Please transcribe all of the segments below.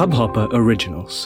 Hubhopper Originals।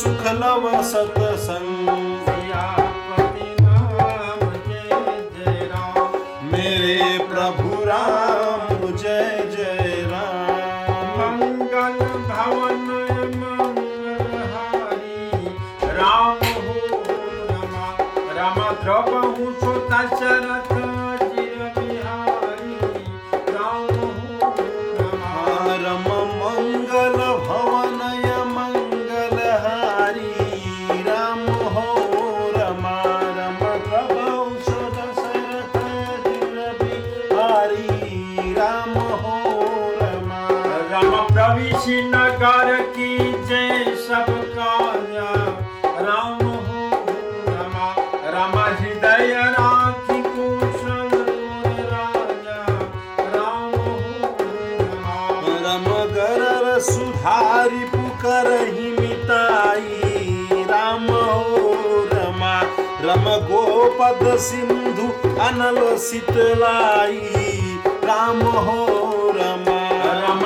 सुख love सत्संग सियापति नाम जय जय राम, मेरे प्रभु राम जय जय राम। मंगल भवन मंगलहारी राम हो रमा, राम द्रव हूँ छोटा शरत चिर बिहारी राम हो रमा। रम मंगल भवन नगर की जय सबका राम हो रमा, राम हृदय राखी कुशल राजा राम हो रमा। रम गर सुधारी पुकरहि मिताई राम हो रमा, रम गोपद सिंधु अनल शीतलाई राम हो रमा। रम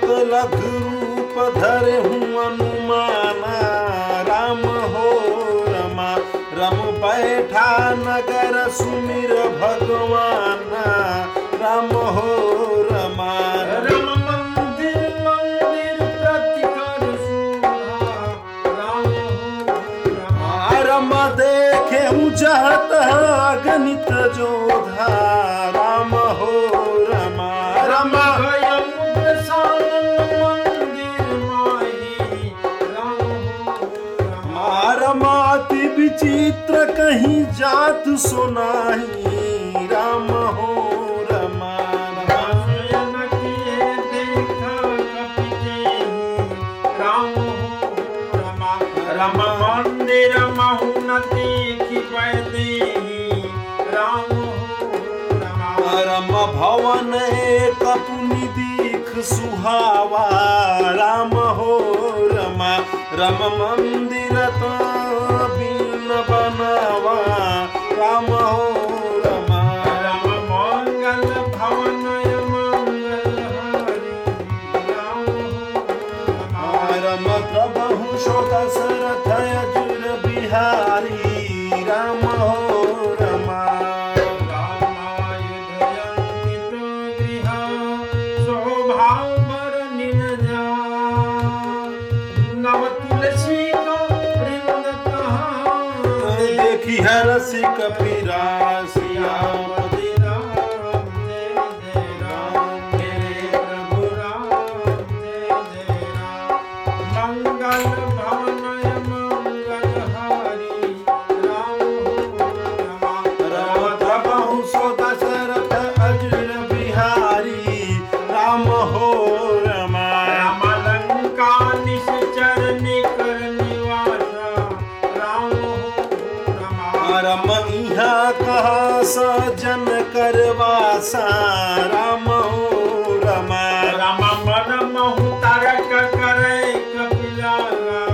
गरुड़ रूप धरे हूँ अनुमाना राम हो रमा, रम बैठा नगर सुमिर भगवाना राम हो रमा। रम मंदिर मंदिर प्रतिकर सुधा राम हो रमा, रम देखे हूँ जहत गणित जोधा राम हो रमा। रमा चित्र कहीं जात सुनाई राम हो रमा। राम हो रमा, रम मंदिर महु नदी की पैदेही राम हो रमा। रम भवन कपुनि दीख सुहावा राम हो रमा, रम मंदिर बनावा राम हो रमा। राम मंगल भवन मंगलहारी राम हो रमा, रम प्रभु शोभा सरथ अजुर बिहारी राम हो रमा। रामायुध गृह शोभा बरनिन जा, नव तुलसी देखी हरस कपिरासिया पति राम जय जय राम, मेरे प्रभु राम जय जय राम। मंगल भवन मंगलहारी राम हो रमा, रम सो दशरथ अजुर बिहारी राम हो रमा। राम लंका निश्चर निकर निवासा राम कहा सजन करवासा राम हो रमा। राम मन महु तारक करे कपिलाला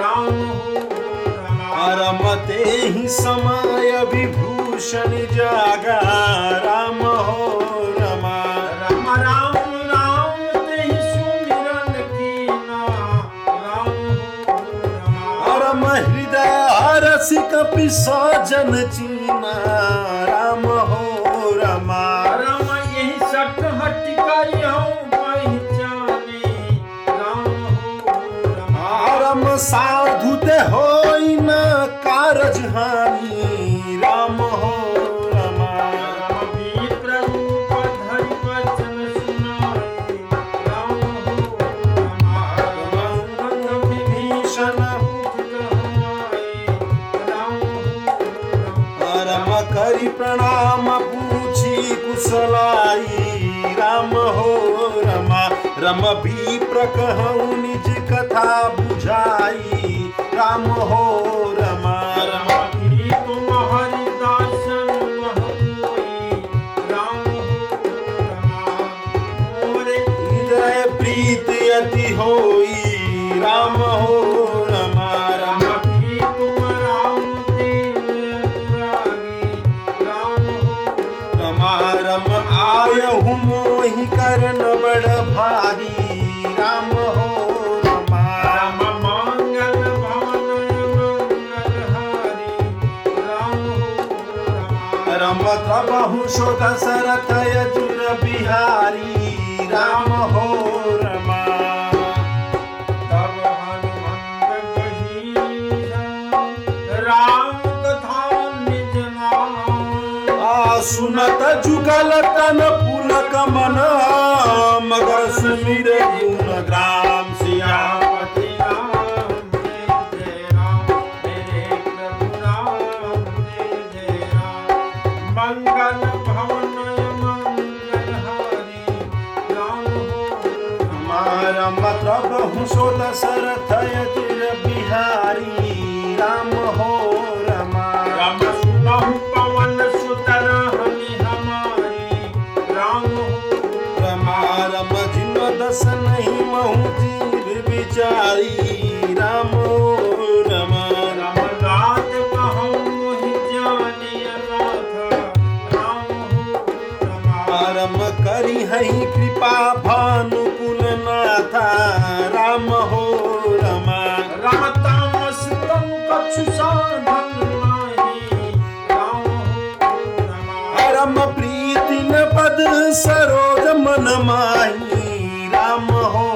राम हो रमा, रम तेहि समय विभूषण जागा राम हो रमा। रम राम राम तेहि सुमिरन कीना राम हो रमा, रम हृदय हरस कपि सजन चीना राम हो रमा। रम यही सट हट बंधानी राम हो रमा पवित्र रूप धरि वचन सुनाई राम हो रमा बंध विभीषण राम हो रम करि प्रणाम पूछी कुशलाई राम हो रमा रम भी प्रकहु निज कथा बुझाई राम हो रमा रमा की तुम हरि दर्शन होई राम हो रमा मोरे हृदय प्रीत अति होई राम हो रमा रमा की तुम राम देव अनुरागी राम हो रमा रम आयहु मोहि करन बड़ भारी राम हो रमा राम मंगल भवन मंगल हारी राम हो रमा रम द्रबहु सो दशरथ यजुर बिहारी राम हो रमा तब हनुमंत कही राम कथा निज नाम सुनत जुगल तन पुलक मन मगर सुमिर गुण ग्राम सियापति राम मेरे प्रभु राम जय राम मंगल भवन मंगल हरि राम हो हमारा मतलब सो दशरथ यजुर बिहारी राम हो रमा राम सुबह पवन सुतर हरि हमारी राम रम जिन दस नहीं महु तीर बिचारी राम रम रम रात कहूँ मोहि जानिय नाथ राम हो रमा रम करी हई कृपा भानुकुल नाथ राम हो रमा रम तामस तम कछु साधन माही राम हो रमा रम प्रीति न पद सरो मन माही राम हो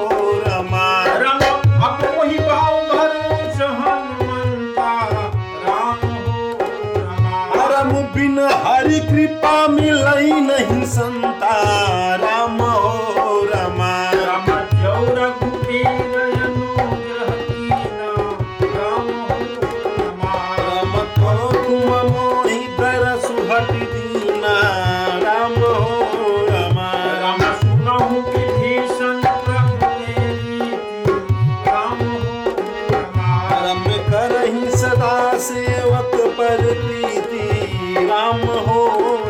रमा रम अब मोहि भाव भरोसा हनुमंता राम हो रमा रम बिन हरि कृपा मिलई नहीं संता राम हो रमा रम जौ रघुबीर अनुग्रह कीना राम हो रमा रम करो तुम मोहि दरसु हटि दीना राम हो सेवक पर प्रीति राम हो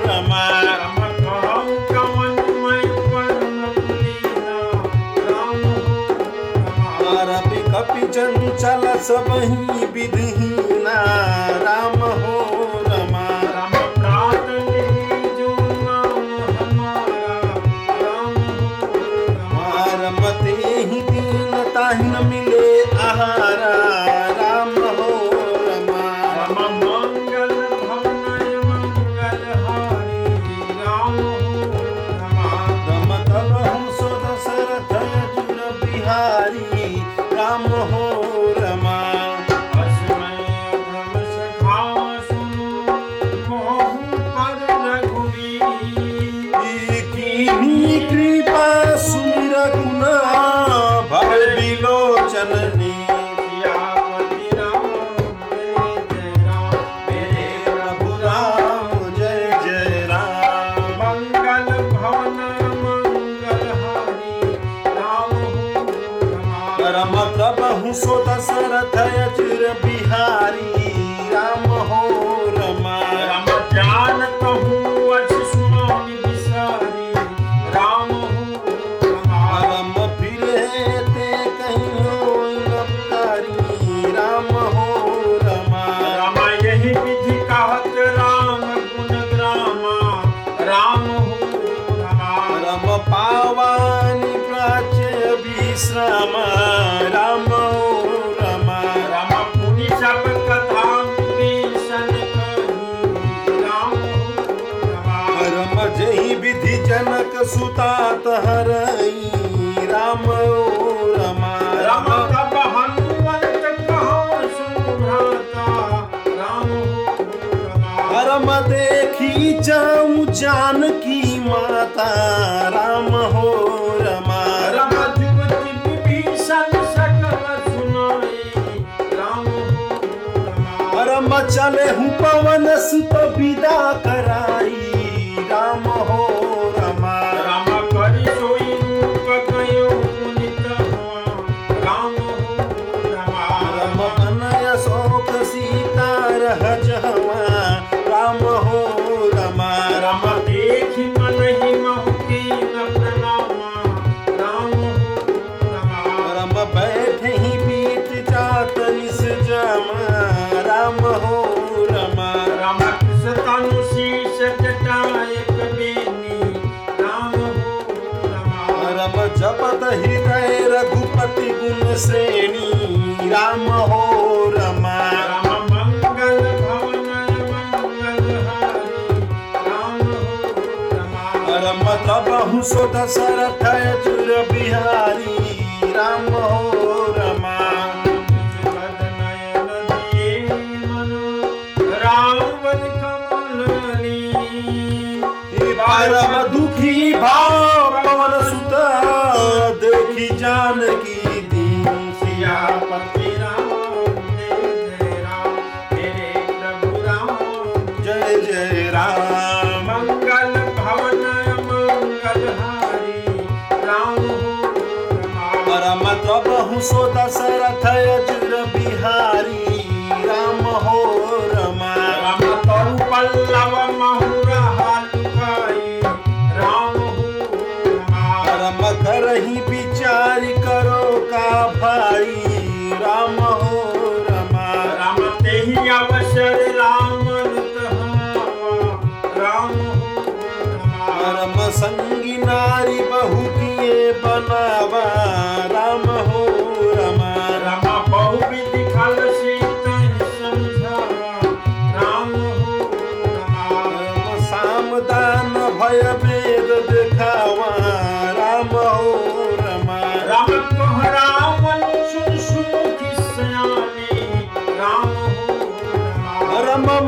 रमा रम कहूँ कवन मैं परमलीना राम हो रमा रम कपि चंचल सबहि विधिहीना राम हो रमा रम प्राण ले जो नाम हमारा राम हो रमा रम तेहि दीन ताहि न मिले आहारा राम हो राम हो रमा कीन्ही कृपा सुमिर गुण भव बिलोचन सियापति राम मेरे प्रभु राम जय जय राम मंगल भवन मंगल हारी राम हो रमा रम प्रभु सो दशरथ यजुर बिहारी राम हो रमा रम जानत हूँ अछ सुमति बिसारी राम हो रमा रम फिरे ते कहियो लपकारी राम हो रमा रम यही विधि कहत राम गुण ग्रामा राम हो रमा रम पावन प्राच्य विश्रामा राम हो रमा रम पुनि सब कथा विसन कही राम हो रमा रम जहि विधि जनक सुता हरई राम हो रमा रम तब हनुमंत कहो सुभ्राता राम हो देखी जाऊं जानकी माता, राम हो रमा रम परम चले हूँ पवन सुत विदा कराई, राम हो रमा राम करी सोई रूप गयो राम हो रमा रम अनय शोक सीता रह जहवा, राम हो रमा रम देखि मन ही मोहि न प्रणामा, राम हो रमा रम बैठे ही बीत जात निस जमा, राम हो रमा रम सतानु शीश जटायक बेनी, राम हो रमा रम जपत हृदय रघुपति गुण श्रेणी, राम हो रमा रम मंगल भवन मंगल हारी, राम हो रमा रम तबहु सो दशरथ अजुर बिहारी, राम हो रमा परम दुखी भाव पवन सुत देखी जानकी दीन, सियापति राम मेरे प्रभु राम जय जय राम, मंगल भवन मंगल हारी, राम परम प्रभु सो दशरथ अजुर बिहारी, राम हो रमा रम तरु पल्लव महुरा करही विचार करो का भाई, राम हो रमा राम तेहि अवसर राम राम हो रम संगी नारी बहु किए बनावा, राम हो रमा रम बहु विधि खल सीता समझावा, राम हो रमा रम सामदान भय वेद देखावा,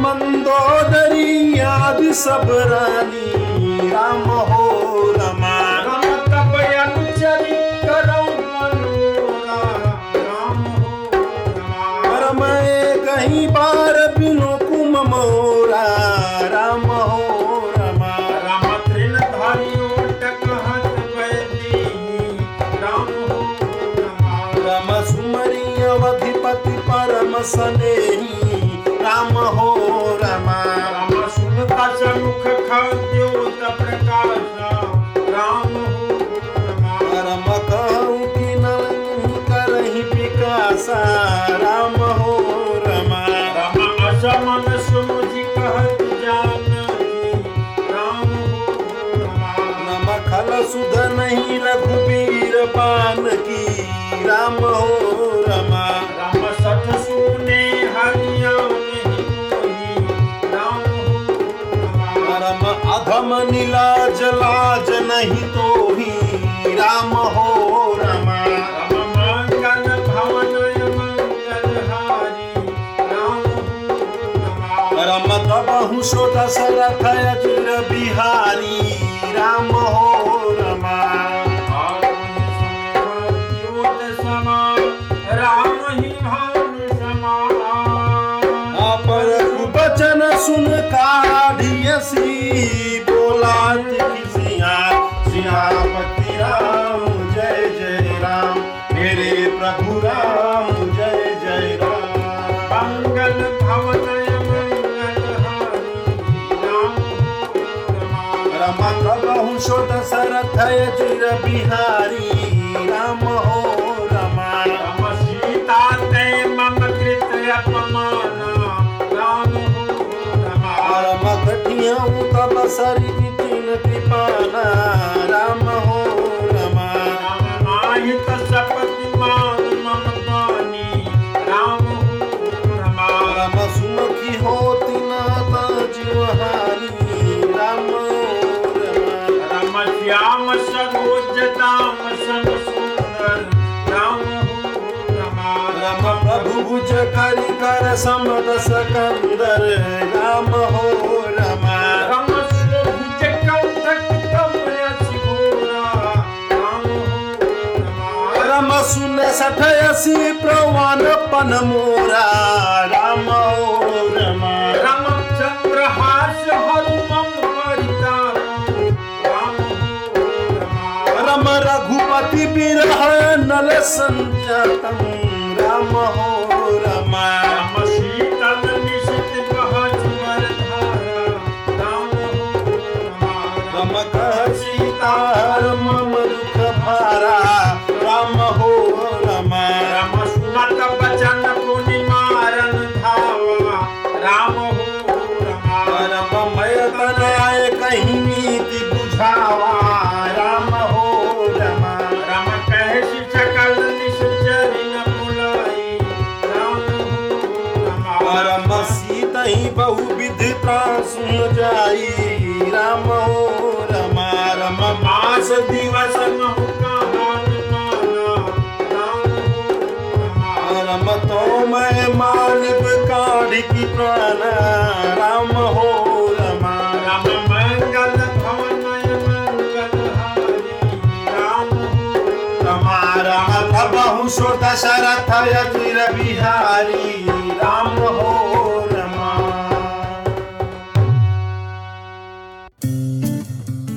मंदोदरी आदि सब रानी, राम हो रमा रम तब अनुचरी करो मनोरा, राम हो रमा रम कहीं बार बिनु कुम मोरा, राम हो रमा रम तृणधारी ओटक हत बैली, राम हो रमा रम सुमरी अवधिपति परम सनेही, राम हो रमा रम सुनता समुख खद्योत प्रकाश, राम हो रमा रम कहूँ कि नहीं करही विकासा, राम हो रमा रम असमन सुमुझि कहत जानकी, राम हो रमा रम खल सुध नहीं रघुबीर पान की, राम हो रमा रम सठ सुने हरिया अधम नीलाज लाज नहीं तो ही, राम हो रमा रम मंगल भवन मंगल हारी, राम हो रम तबहु सो दशरथ अजुर बिहारी, राम हो रमा समा राम ही भान समा प्रभु बचन सुन काढ़ियसी बोला सिया, सियापति राम जय जय राम मेरे प्रभु राम जय जय राम, मंगल भवन मंगल हारी, राम रम प्रभु सो दशरथ अजुर बिहारी, राम हो रमा रम सीता ते मम कृत अपमान, रम कटियऊ तब सरि तिन कृपाना, राम हो रमा माहि तपति मान मम दानी, राम हो रमा रम सुमुखी होति नाता जीवहानी, राम हो रमा रम श्याम सरोज दाम सन सुंदर, राम हो रमा रम प्रभु भुज करि कर समद सकंदर, राम हो रमा अठयसी प्रवान पन मोरा राम चंद्र हास हनुमं हरिता राम रघुपति बिरह नल संचतम राम हो रम सीतन निशित महचमर राम राम कह सीता मम दुख भारा राम हो रम राम सुनत बचन पुनि मारन धावा राम हो रम रम मय तनय कहीं नीति बुझावा राम हो रम रम कहसि सकल निश्चर न बुलाई राम हो रम रम सीतहि बहुविधि त्राहि सुन जाई राम हो रम रम मास दिवस न रम तो मैं मानव काढ़ी की प्राण राम हो रम रम मंगल भवन मंगलहारी राम रम रम तबहु सो दशरथ यति बिहारी राम हो रम।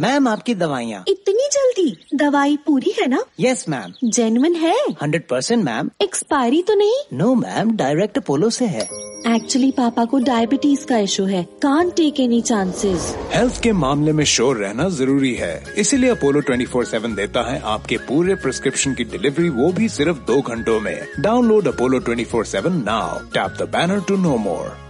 मैम, आपकी दवाइयाँ इतनी जल्दी? दवाई पूरी है ना? Yes ma'am. जेन्युइन है? 100% मैम। एक्सपायरी तो नहीं? नो मैम, डायरेक्ट अपोलो से है। एक्चुअली पापा को डायबिटीज का इशू है, can't take any chances. Health के मामले में श्योर रहना जरूरी है, इसीलिए अपोलो 24/7 देता है आपके पूरे प्रिस्क्रिप्शन की डिलीवरी, वो भी सिर्फ 2 घंटों में। Download Apollo 24/7 now. Tap the banner to know more.